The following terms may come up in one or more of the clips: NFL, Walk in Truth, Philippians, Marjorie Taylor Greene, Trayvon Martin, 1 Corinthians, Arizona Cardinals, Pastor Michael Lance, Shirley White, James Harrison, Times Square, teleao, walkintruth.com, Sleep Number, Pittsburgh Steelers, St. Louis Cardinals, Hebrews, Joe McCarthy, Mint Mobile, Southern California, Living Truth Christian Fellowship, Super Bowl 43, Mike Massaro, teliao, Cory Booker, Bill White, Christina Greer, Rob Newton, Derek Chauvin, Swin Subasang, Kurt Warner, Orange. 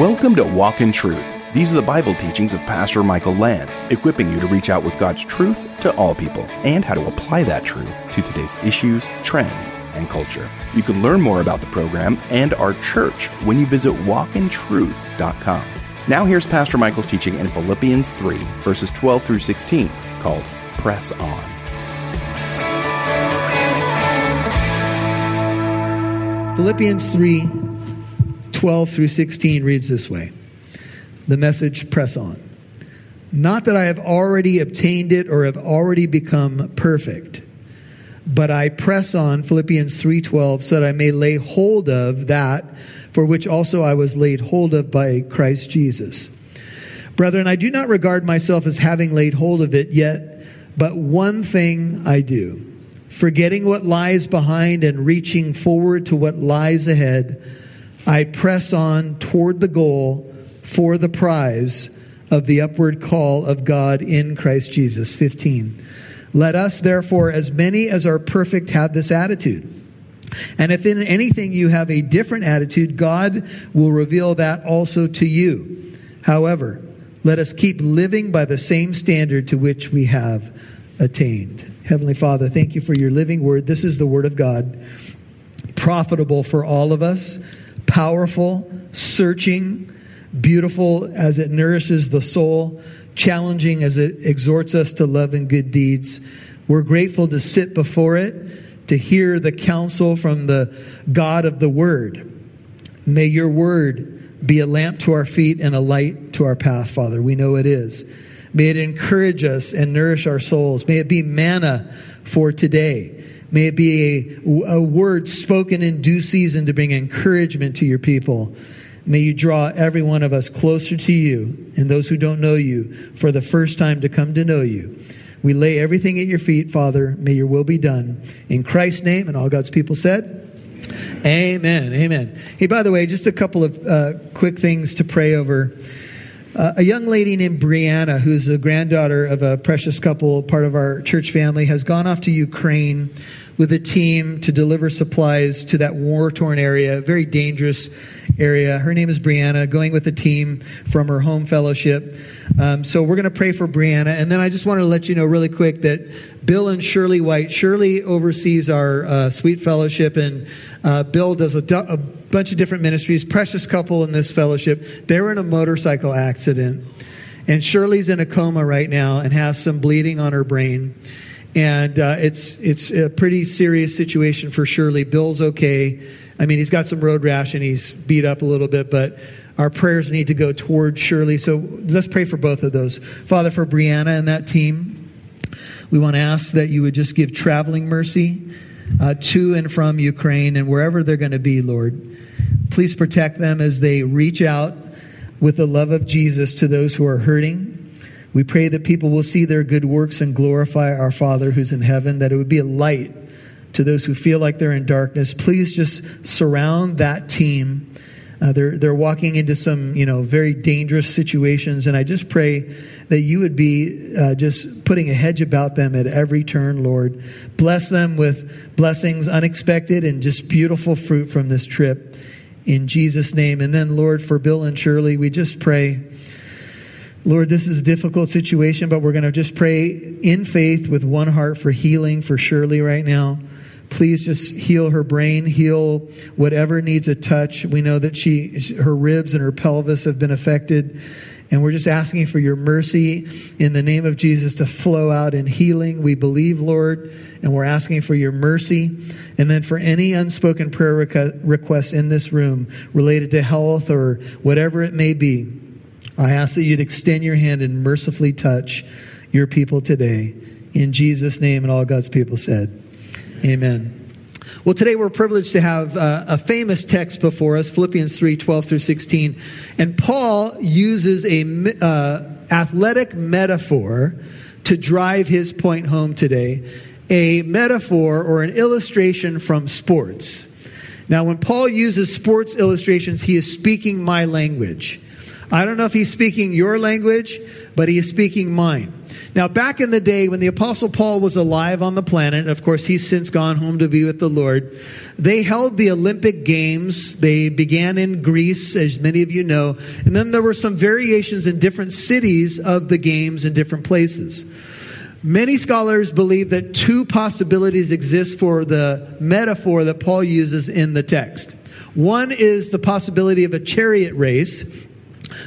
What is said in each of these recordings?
Welcome to Walk in Truth. These are the Bible teachings of Pastor Michael Lance, equipping you to reach out with God's truth to all people and how to apply that truth to today's issues, trends, and culture. You can learn more about the program and our church when you visit walkintruth.com. Now here's Pastor Michael's teaching in Philippians 3, verses 12 through 16, called Press On. Philippians 3, 12 through 16 reads this way. The message, press on. Not that I have already obtained it or have already become perfect, but I press on, Philippians 3:12, so that I may lay hold of that for which also I was laid hold of by Christ Jesus. Brethren, I do not regard myself as having laid hold of it yet, but one thing I do, forgetting what lies behind and reaching forward to what lies ahead, I press on toward the goal for the prize of the upward call of God in Christ Jesus. 15. Let us, therefore, as many as are perfect, have this attitude. And if in anything you have a different attitude, God will reveal that also to you. However, let us keep living by the same standard to which we have attained. Heavenly Father, thank you for your living word. This is the word of God, profitable for all of us, powerful, searching, beautiful as it nourishes the soul, challenging as it exhorts us to love and good deeds. We're grateful to sit before it, to hear the counsel from the God of the Word. May your Word be a lamp to our feet and a light to our path, Father. We know it is. May it encourage us and nourish our souls. May it be manna for today. May it be a word spoken in due season to bring encouragement to your people. May you draw every one of us closer to you and those who don't know you for the first time to come to know you. We lay everything at your feet, Father. May your will be done. In Christ's name, and all God's people said, amen. Amen. Hey, by the way, just a couple of quick things to pray over. A young lady named Brianna, who's the granddaughter of a precious couple, part of our church family, has gone off to Ukraine with a team to deliver supplies to that war-torn area, a very dangerous area. Her name is Brianna, going with a team from her home fellowship. So we're going to pray for Brianna. And then I just wanted to let you know really quick that Bill and Shirley White, Shirley oversees our Sweet Fellowship, and Bill does a bunch of different ministries, precious couple in this fellowship. They were in a motorcycle accident, and Shirley's in a coma right now and has some bleeding on her brain. And it's a pretty serious situation for Shirley. Bill's okay. I mean, he's got some road rash and he's beat up a little bit, but our prayers need to go toward Shirley. So let's pray for both of those. Father, for Brianna and that team, we want to ask that you would just give traveling mercy to and from Ukraine and wherever they're going to be, Lord. Please protect them as they reach out with the love of Jesus to those who are hurting. We pray that people will see their good works and glorify our Father who's in heaven, that it would be a light to those who feel like they're in darkness. Please just surround that team. They're walking into some, very dangerous situations. And I just pray that you would be just putting a hedge about them at every turn, Lord. Bless them with blessings unexpected and just beautiful fruit from this trip in Jesus' name. And then, Lord, for Bill and Shirley, we just pray, Lord, this is a difficult situation, but we're going to just pray in faith with one heart for healing for Shirley right now. Please just heal her brain, heal whatever needs a touch. We know that her ribs and her pelvis have been affected. And we're just asking for your mercy in the name of Jesus to flow out in healing. We believe, Lord, and we're asking for your mercy. And then for any unspoken prayer requests in this room related to health or whatever it may be, I ask that you'd extend your hand and mercifully touch your people today. In Jesus' name, and all God's people said, amen. Well, today we're privileged to have a famous text before us, Philippians 3, 12 through 16. And Paul uses a athletic metaphor to drive his point home today, a metaphor or an illustration from sports. Now, when Paul uses sports illustrations, he is speaking my language. I don't know if he's speaking your language, but he is speaking mine. Now, back in the day when the Apostle Paul was alive on the planet, of course, he's since gone home to be with the Lord, they held the Olympic Games. They began in Greece, as many of you know, and then there were some variations in different cities of the games in different places. Many scholars believe that two possibilities exist for the metaphor that Paul uses in the text. One is the possibility of a chariot race.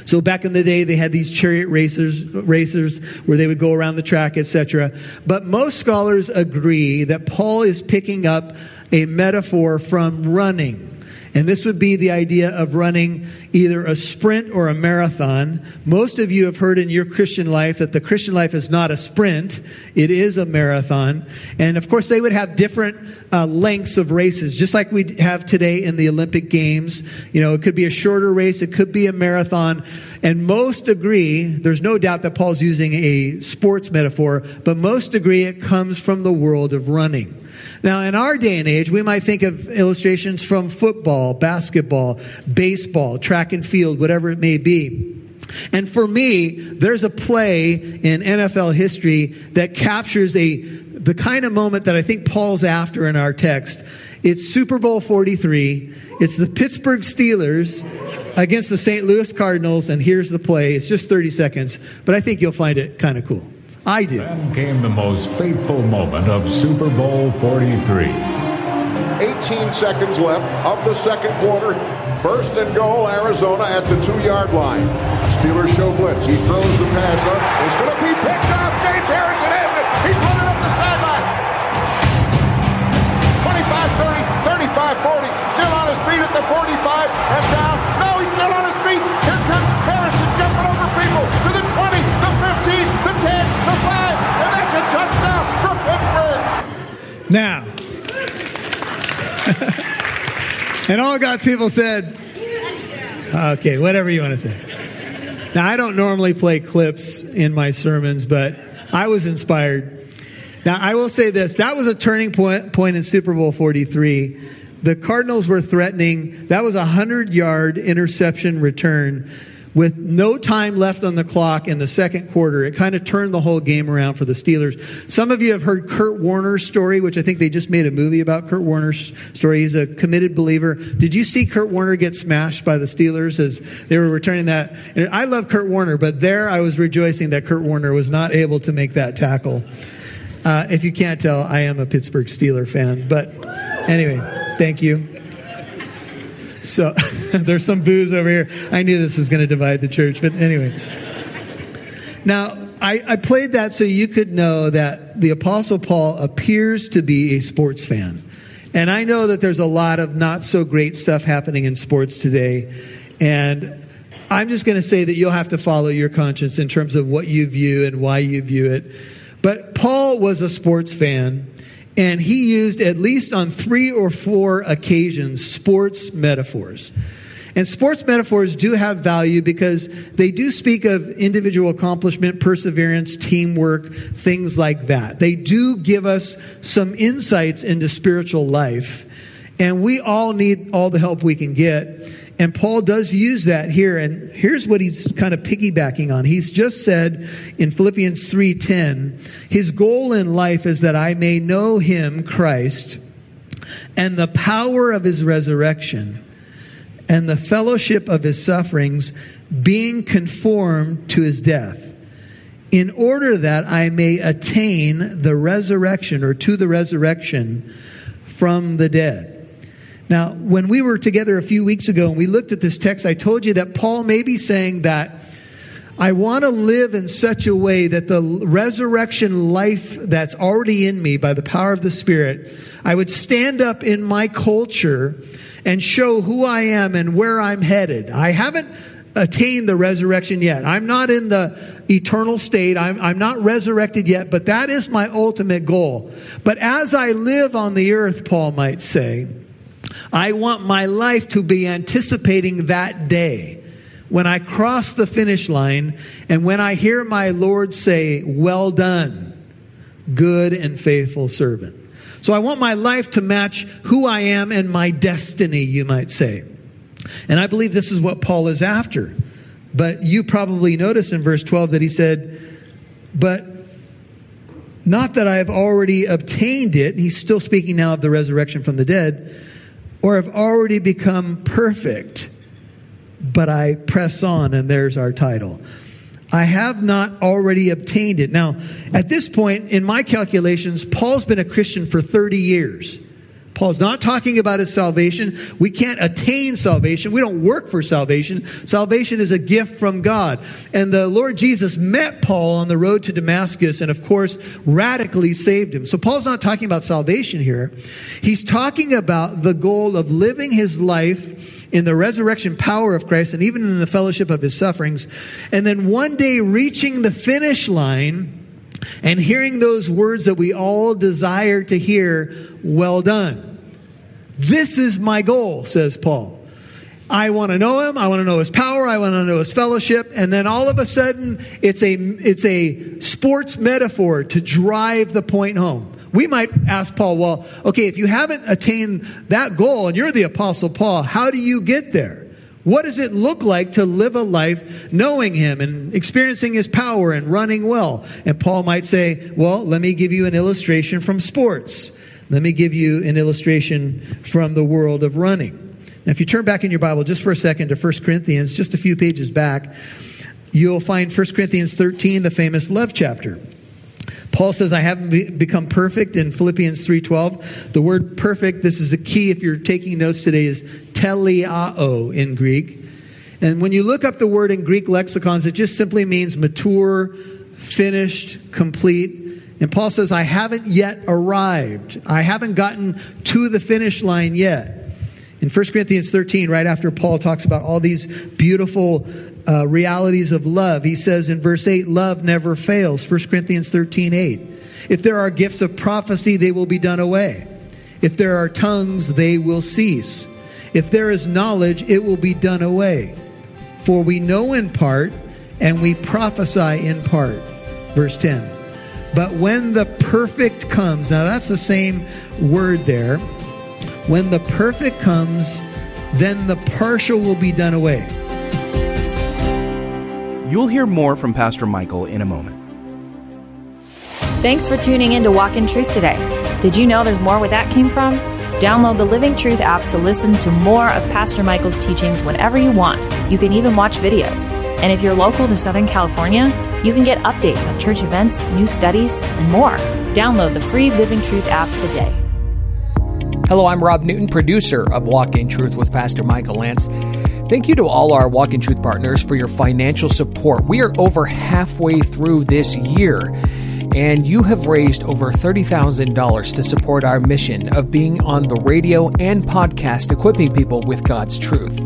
So back in the day, they had these chariot racers where they would go around the track, etc. But most scholars agree that Paul is picking up a metaphor from running. And this would be the idea of running either a sprint or a marathon. Most of you have heard in your Christian life that the Christian life is not a sprint. It is a marathon. And of course, they would have different lengths of races, just like we have today in the Olympic Games. You know, it could be a shorter race. It could be a marathon. And most agree, there's no doubt that Paul's using a sports metaphor, but most agree it comes from the world of running. Now, in our day and age, we might think of illustrations from football, basketball, baseball, track and field, whatever it may be. And for me, there's a play in NFL history that captures the kind of moment that I think Paul's after in our text. It's Super Bowl 43. It's the Pittsburgh Steelers against the St. Louis Cardinals, and here's the play. It's just 30 seconds, but I think you'll find it kind of cool. I did. Then came the most fateful moment of Super Bowl 43. 18 seconds left of the second quarter. First and goal, Arizona at the 2-yard line. Steelers show blitz. He throws the pass up. It's going to be picked up. James Harrison has it. He's running up the sideline. 25, 30, 35, 40. Still on his feet at the 45. And down. No, he's still on his feet. Here comes Harrison jumping over people to the 20, the 15, the 10. Now, and all God's people said, okay, whatever you want to say. Now, I don't normally play clips in my sermons, but I was inspired. Now, I will say this. That was a turning point in Super Bowl 43. The Cardinals were threatening. That was a 100-yard interception return with no time left on the clock in the second quarter. It kind of turned the whole game around for the Steelers. Some of you have heard Kurt Warner's story, which I think they just made a movie about Kurt Warner's story. He's a committed believer. Did you see Kurt Warner get smashed by the Steelers as they were returning that? And I love Kurt Warner, but there I was rejoicing that Kurt Warner was not able to make that tackle. If you can't tell, I am a Pittsburgh Steeler fan. But anyway, thank you. So there's some booze over here. I knew this was going to divide the church, but anyway. Now, I played that so you could know that the Apostle Paul appears to be a sports fan. And I know that there's a lot of not so great stuff happening in sports today. And I'm just going to say that you'll have to follow your conscience in terms of what you view and why you view it. But Paul was a sports fan. And he used, at least on 3 or 4 occasions, sports metaphors. And sports metaphors do have value because they do speak of individual accomplishment, perseverance, teamwork, things like that. They do give us some insights into spiritual life. And we all need all the help we can get. And Paul does use that here. And here's what he's kind of piggybacking on. He's just said in Philippians 3:10, his goal in life is that I may know him, Christ, and the power of his resurrection and the fellowship of his sufferings, being conformed to his death, in order that I may attain the resurrection or to the resurrection from the dead. Now, when we were together a few weeks ago and we looked at this text, I told you that Paul may be saying that I want to live in such a way that the resurrection life that's already in me by the power of the Spirit, I would stand up in my culture and show who I am and where I'm headed. I haven't attained the resurrection yet. I'm not in the eternal state. I'm not resurrected yet, but that is my ultimate goal. But as I live on the earth, Paul might say, I want my life to be anticipating that day when I cross the finish line and when I hear my Lord say, well done, good and faithful servant. So I want my life to match who I am and my destiny, you might say. And I believe this is what Paul is after. But you probably notice in verse 12 that he said, but Not that I have already obtained it. He's still speaking now of the resurrection from the dead. Or have already become perfect. But I press on, and there's our title. I have not already obtained it. Now, at this point, in my calculations, Paul's been a Christian for 30 years. Paul's not talking about his salvation. We can't attain salvation. We don't work for salvation. Salvation is a gift from God. And the Lord Jesus met Paul on the road to Damascus and, of course, radically saved him. So Paul's not talking about salvation here. He's talking about the goal of living his life in the resurrection power of Christ and even in the fellowship of his sufferings. And then one day reaching the finish line and hearing those words that we all desire to hear, well done. This is my goal, says Paul. I want to know him. I want to know his power. I want to know his fellowship. And then all of a sudden, it's a sports metaphor to drive the point home. We might ask Paul, well, okay, if you haven't attained that goal and you're the Apostle Paul, how do you get there? What does it look like to live a life knowing him and experiencing his power and running well? And Paul might say, well, let me give you an illustration from sports. Let me give you an illustration from the world of running. Now, if you turn back in your Bible just for a second to 1 Corinthians, just a few pages back, you'll find 1 Corinthians 13, the famous love chapter. Paul says, I haven't become perfect in Philippians 3:12. The word perfect, this is a key if you're taking notes today, is teleao in Greek. And when you look up the word in Greek lexicons, it just simply means mature, finished, complete. And Paul says, I haven't yet arrived. I haven't gotten to the finish line yet. In 1 Corinthians 13, right after Paul talks about all these beautiful realities of love, he says in verse 8, love never fails. 1 Corinthians 13:8. If there are gifts of prophecy, they will be done away. If there are tongues, they will cease. If there is knowledge, it will be done away. For we know in part, and we prophesy in part. Verse 10. But when the perfect comes, now that's the same word there. When the perfect comes, then the partial will be done away. You'll hear more from Pastor Michael in a moment. Thanks for tuning in to Walk in Truth today. Did you know there's more where that came from? Download the Living Truth app to listen to more of Pastor Michael's teachings whenever you want. You can even watch videos. And if you're local to Southern California, you can get updates on church events, new studies, and more. Download the free Living Truth app today. Hello, I'm Rob Newton, producer of Walk in Truth with Pastor Michael Lance. Thank you to all our Walk in Truth partners for your financial support. We are over halfway through this year, and you have raised over $30,000 to support our mission of being on the radio and podcast, equipping people with God's truth.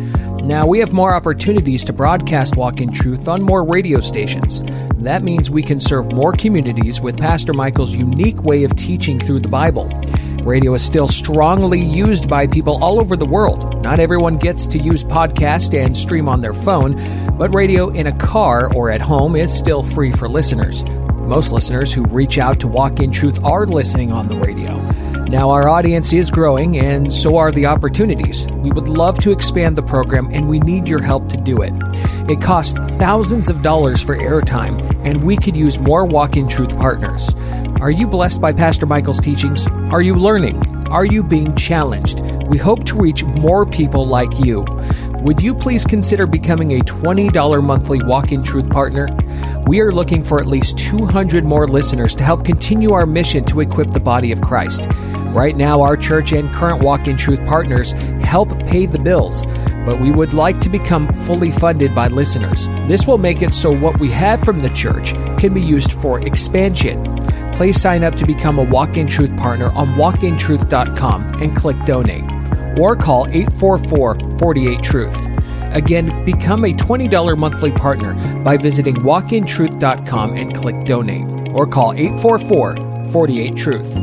Now, we have more opportunities to broadcast Walk in Truth on more radio stations. That means we can serve more communities with Pastor Michael's unique way of teaching through the Bible. Radio is still strongly used by people all over the world. Not everyone gets to use podcast and stream on their phone, but radio in a car or at home is still free for listeners. Most listeners who reach out to Walk in Truth are listening on the radio. Now our audience is growing, and so are the opportunities. We would love to expand the program, and we need your help to do it. It costs thousands of dollars for airtime, and we could use more Walk in Truth partners. Are you blessed by Pastor Michael's teachings? Are you learning? Are you being challenged? We hope to reach more people like you. Would you please consider becoming a $20 monthly Walk in Truth partner? We are looking for at least 200 more listeners to help continue our mission to equip the body of Christ. Right now, our church and current Walk in Truth partners help pay the bills, but we would like to become fully funded by listeners. This will make it so what we have from the church can be used for expansion. Please sign up to become a Walk in Truth partner on walkintruth.com and click donate, or call 844-48-TRUTH. Again, become a $20 monthly partner by visiting walkintruth.com and click donate, or call 844-48-TRUTH.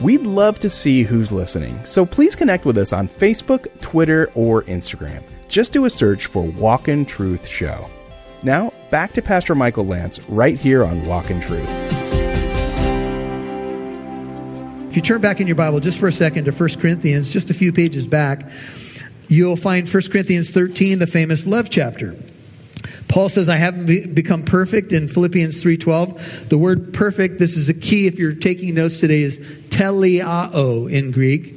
We'd love to see who's listening, so please connect with us on Facebook, Twitter, or Instagram. Just do a search for Walk in Truth Show. Now, back to Pastor Michael Lance right here on Walk in Truth. If you turn back in your Bible just for a second to 1 Corinthians, just a few pages back, you'll find 1 Corinthians 13, the famous love chapter. Paul says, I haven't become perfect in Philippians 3:12. The word perfect, this is a key if you're taking notes today, is teliao in Greek.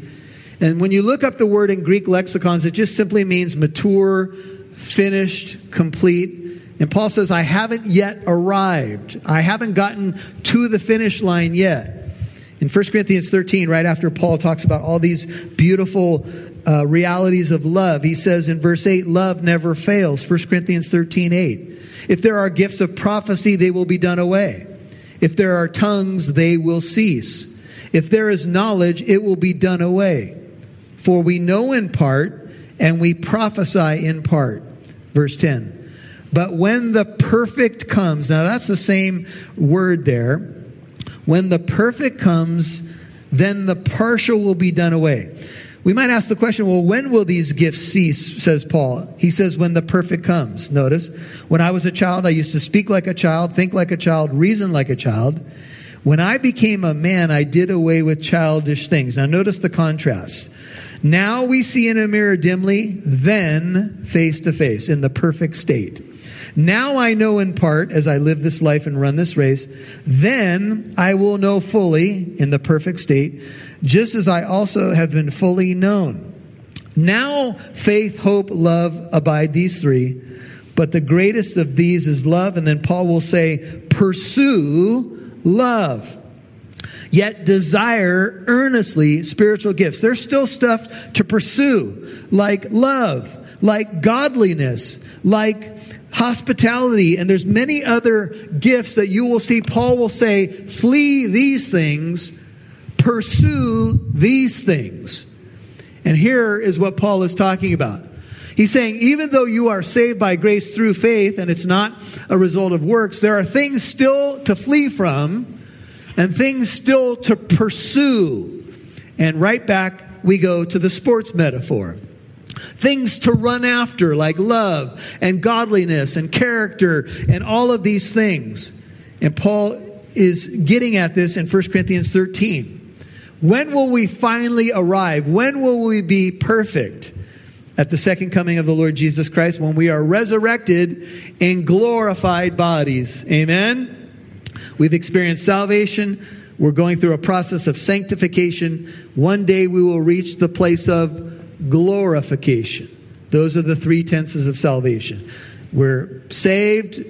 And when you look up the word in Greek lexicons, it just simply means mature, finished, complete. And Paul says, I haven't yet arrived. I haven't gotten to the finish line yet. In 1 Corinthians 13, right after Paul talks about all these beautiful realities of love, he says in verse 8, love never fails. 1 Corinthians 13:8. If there are gifts of prophecy, they will be done away. If there are tongues, they will cease. If there is knowledge, it will be done away. For we know in part, and we prophesy in part. Verse 10. But when the perfect comes, now that's the same word there. When the perfect comes, then the partial will be done away. We might ask the question, well, when will these gifts cease, says Paul? He says, when the perfect comes. Notice, when I was a child, I used to speak like a child, think like a child, reason like a child. When I became a man, I did away with childish things. Now notice the contrast. Now we see in a mirror dimly, then face to face in the perfect state. Now I know in part as I live this life and run this race. Then I will know fully in the perfect state, just as I also have been fully known. Now faith, hope, love abide these three. But the greatest of these is love. And then Paul will say, pursue love. Yet desire earnestly spiritual gifts. There's still stuff to pursue, like love, like godliness, like hospitality, and there's many other gifts that you will see. Paul will say, flee these things, pursue these things. And here is what Paul is talking about. He's saying, even though you are saved by grace through faith, and it's not a result of works, there are things still to flee from and things still to pursue. And right back we go to the sports metaphor. Things to run after, like love and godliness and character and all of these things. And Paul is getting at this in 1 Corinthians 13. When will we finally arrive? When will we be perfect? At the second coming of the Lord Jesus Christ, when we are resurrected in glorified bodies. Amen? We've experienced salvation. We're going through a process of sanctification. One day we will reach the place of glorification. Those are the three tenses of salvation. We're saved.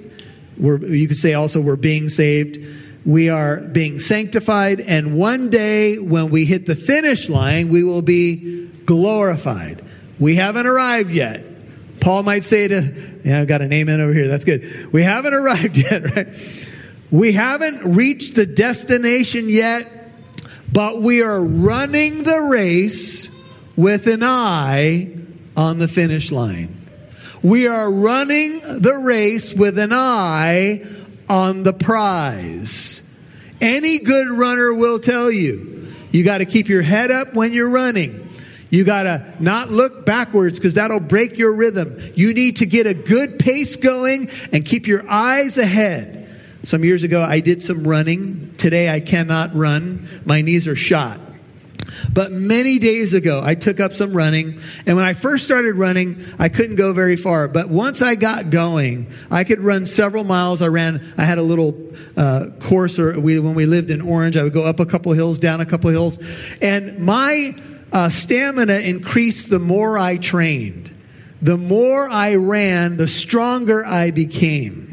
You could say also we're being saved. We are being sanctified. And one day when we hit the finish line, we will be glorified. We haven't arrived yet. Paul might say I've got an amen over here. That's good. We haven't arrived yet, right? We haven't reached the destination yet, but we are running the race with an eye on the finish line. We are running the race with an eye on the prize. Any good runner will tell you, you got to keep your head up when you're running. You got to not look backwards because that'll break your rhythm. You need to get a good pace going and keep your eyes ahead. Some years ago, I did some running. Today, I cannot run. My knees are shot. But many days ago, I took up some running. And when I first started running, I couldn't go very far. But once I got going, I could run several miles. I had a little course when we lived in Orange. I would go up a couple hills, down a couple hills. And my stamina increased the more I trained. The more I ran, the stronger I became.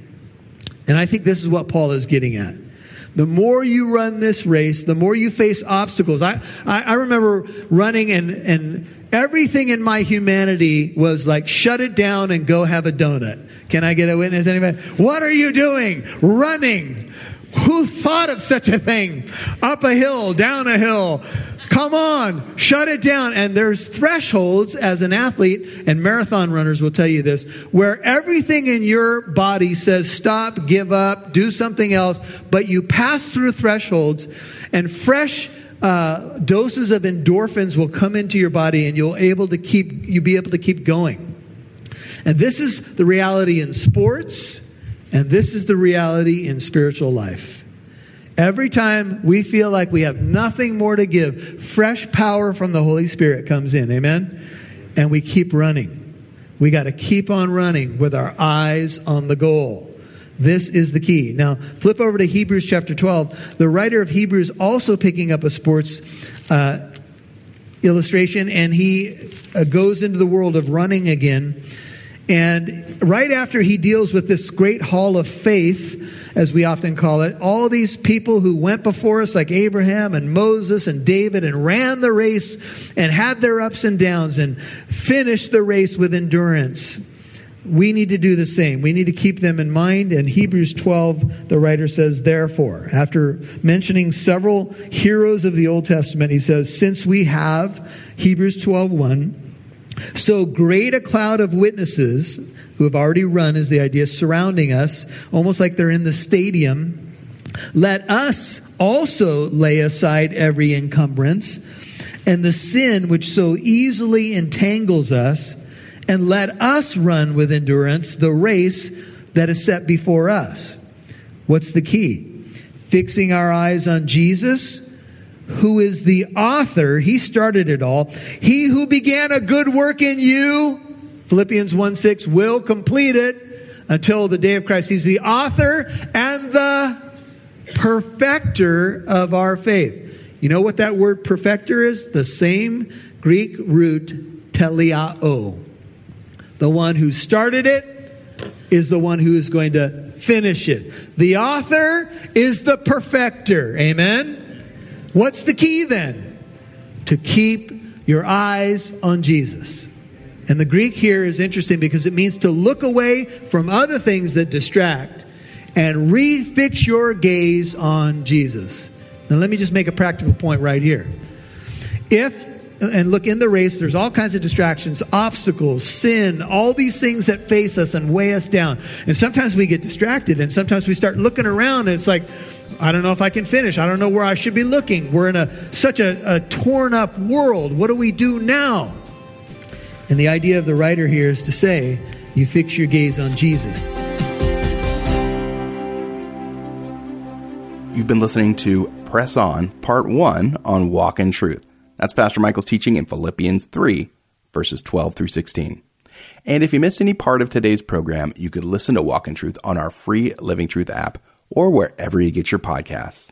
And I think this is what Paul is getting at. The more you run this race, the more you face obstacles. I remember running and everything in my humanity was like, shut it down and go have a donut. Can I get a witness? Anybody? What are you doing? Running. Who thought of such a thing? Up a hill, down a hill. Come on, shut it down. And there's thresholds as an athlete, and marathon runners will tell you this, where everything in your body says stop, give up, do something else, but you pass through thresholds and fresh doses of endorphins will come into your body and you'll be able to keep going. And this is the reality in sports, and this is the reality in spiritual life. Every time we feel like we have nothing more to give, fresh power from the Holy Spirit comes in, amen? And we keep running. We got to keep on running with our eyes on the goal. This is the key. Now, flip over to Hebrews chapter 12. The writer of Hebrews also picking up a sports illustration, and he goes into the world of running again. And right after he deals with this great hall of faith, as we often call it, all these people who went before us like Abraham and Moses and David and ran the race and had their ups and downs and finished the race with endurance. We need to do the same. We need to keep them in mind. And Hebrews 12, the writer says, therefore, after mentioning several heroes of the Old Testament, he says, since we have, Hebrews 12:1, so great a cloud of witnesses who have already run is the idea surrounding us, almost like they're in the stadium. Let us also lay aside every encumbrance and the sin which so easily entangles us, and let us run with endurance the race that is set before us. What's the key? Fixing our eyes on Jesus, who is the author. He started it all. He who began a good work in you, Philippians 1:6, will complete it until the day of Christ. He's the author and the perfecter of our faith. You know what that word perfecter is? The same Greek root, teliao. The one who started it is the one who is going to finish it. The author is the perfecter. Amen? What's the key then? To keep your eyes on Jesus. And the Greek here is interesting because it means to look away from other things that distract and refix your gaze on Jesus. Now let me just make a practical point right here. Look, in the race, there's all kinds of distractions, obstacles, sin, all these things that face us and weigh us down. And sometimes we get distracted, and sometimes we start looking around, and it's like, I don't know if I can finish. I don't know where I should be looking. We're in such a torn up world. What do we do now? And the idea of the writer here is to say, you fix your gaze on Jesus. You've been listening to Press On, Part 1 on Walk in Truth. That's Pastor Michael's teaching in Philippians 3, verses 12 through 16. And if you missed any part of today's program, you could listen to Walk in Truth on our free Living Truth app or wherever you get your podcasts.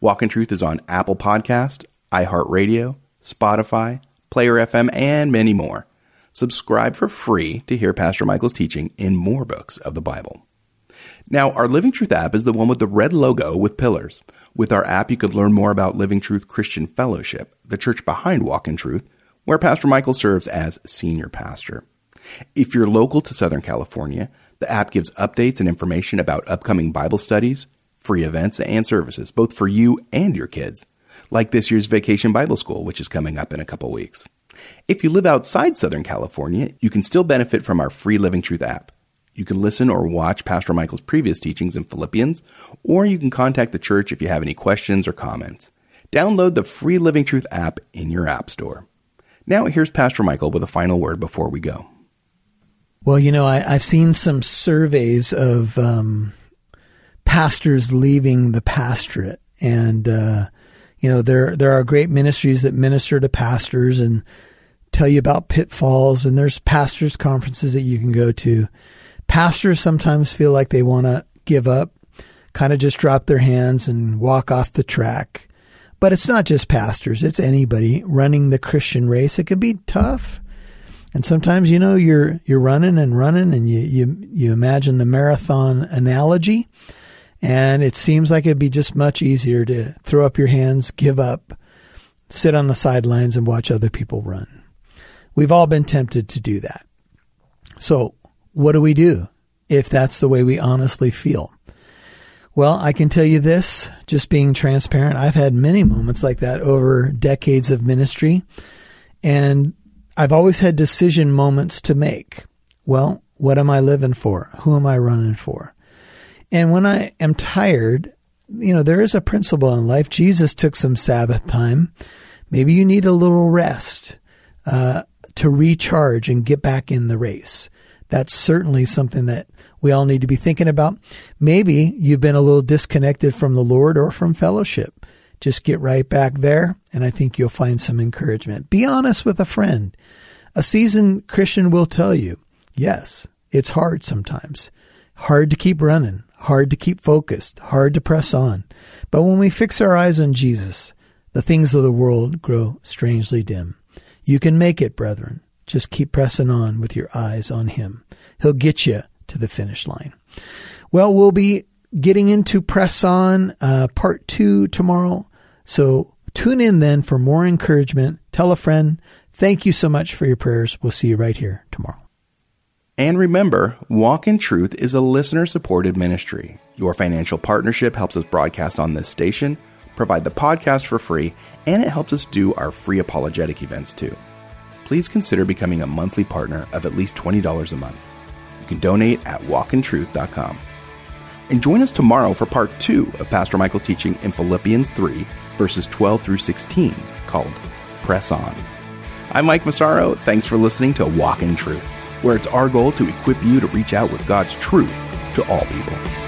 Walk in Truth is on Apple Podcast, iHeartRadio, Spotify, Player FM, and many more. Subscribe for free to hear Pastor Michael's teaching in more books of the Bible. Now, our Living Truth app is the one with the red logo with pillars. With our app, you could learn more about Living Truth Christian Fellowship, the church behind Walk in Truth, where Pastor Michael serves as senior pastor. If you're local to Southern California, the app gives updates and information about upcoming Bible studies, free events, and services, both for you and your kids, like this year's Vacation Bible School, which is coming up in a couple weeks. If you live outside Southern California, you can still benefit from our free Living Truth app. You can listen or watch Pastor Michael's previous teachings in Philippians, or you can contact the church if you have any questions or comments. Download the free Living Truth app in your app store. Now here's Pastor Michael with a final word before we go. Well, you know, I've seen some surveys of pastors leaving the pastorate, and you know, there are great ministries that minister to pastors and tell you about pitfalls, and there's pastors' conferences that you can go to. Pastors sometimes feel like they want to give up, kind of just drop their hands and walk off the track. But it's not just pastors, it's anybody running the Christian race. It can be tough. And sometimes, you know, you're running and you imagine the marathon analogy, and it seems like it'd be just much easier to throw up your hands, give up, sit on the sidelines and watch other people run. We've all been tempted to do that. So what do we do if that's the way we honestly feel? Well, I can tell you this, just being transparent, I've had many moments like that over decades of ministry, and I've always had decision moments to make. Well, what am I living for? Who am I running for? And when I am tired, you know, there is a principle in life. Jesus took some Sabbath time. Maybe you need a little rest to recharge and get back in the race. That's certainly something that we all need to be thinking about. Maybe you've been a little disconnected from the Lord or from fellowship. Just get right back there, and I think you'll find some encouragement. Be honest with a friend. A seasoned Christian will tell you, Yes, it's hard sometimes. Hard to keep running, hard to keep focused, hard to press on. But when we fix our eyes on Jesus, the things of the world grow strangely dim. You can make it, brethren. Just keep pressing on with your eyes on him. He'll get you to the finish line. Well, we'll be getting into Press On Part 2 tomorrow. So tune in then for more encouragement. Tell a friend. Thank you so much for your prayers. We'll see you right here tomorrow. And remember, Walk in Truth is a listener-supported ministry. Your financial partnership helps us broadcast on this station, provide the podcast for free, and it helps us do our free apologetic events too. Please consider becoming a monthly partner of at least $20 a month. You can donate at walkintruth.com. And join us tomorrow for part 2 of Pastor Michael's teaching in Philippians 3, verses 12 through 16, called Press On. I'm Mike Massaro. Thanks for listening to Walk in Truth, where it's our goal to equip you to reach out with God's truth to all people.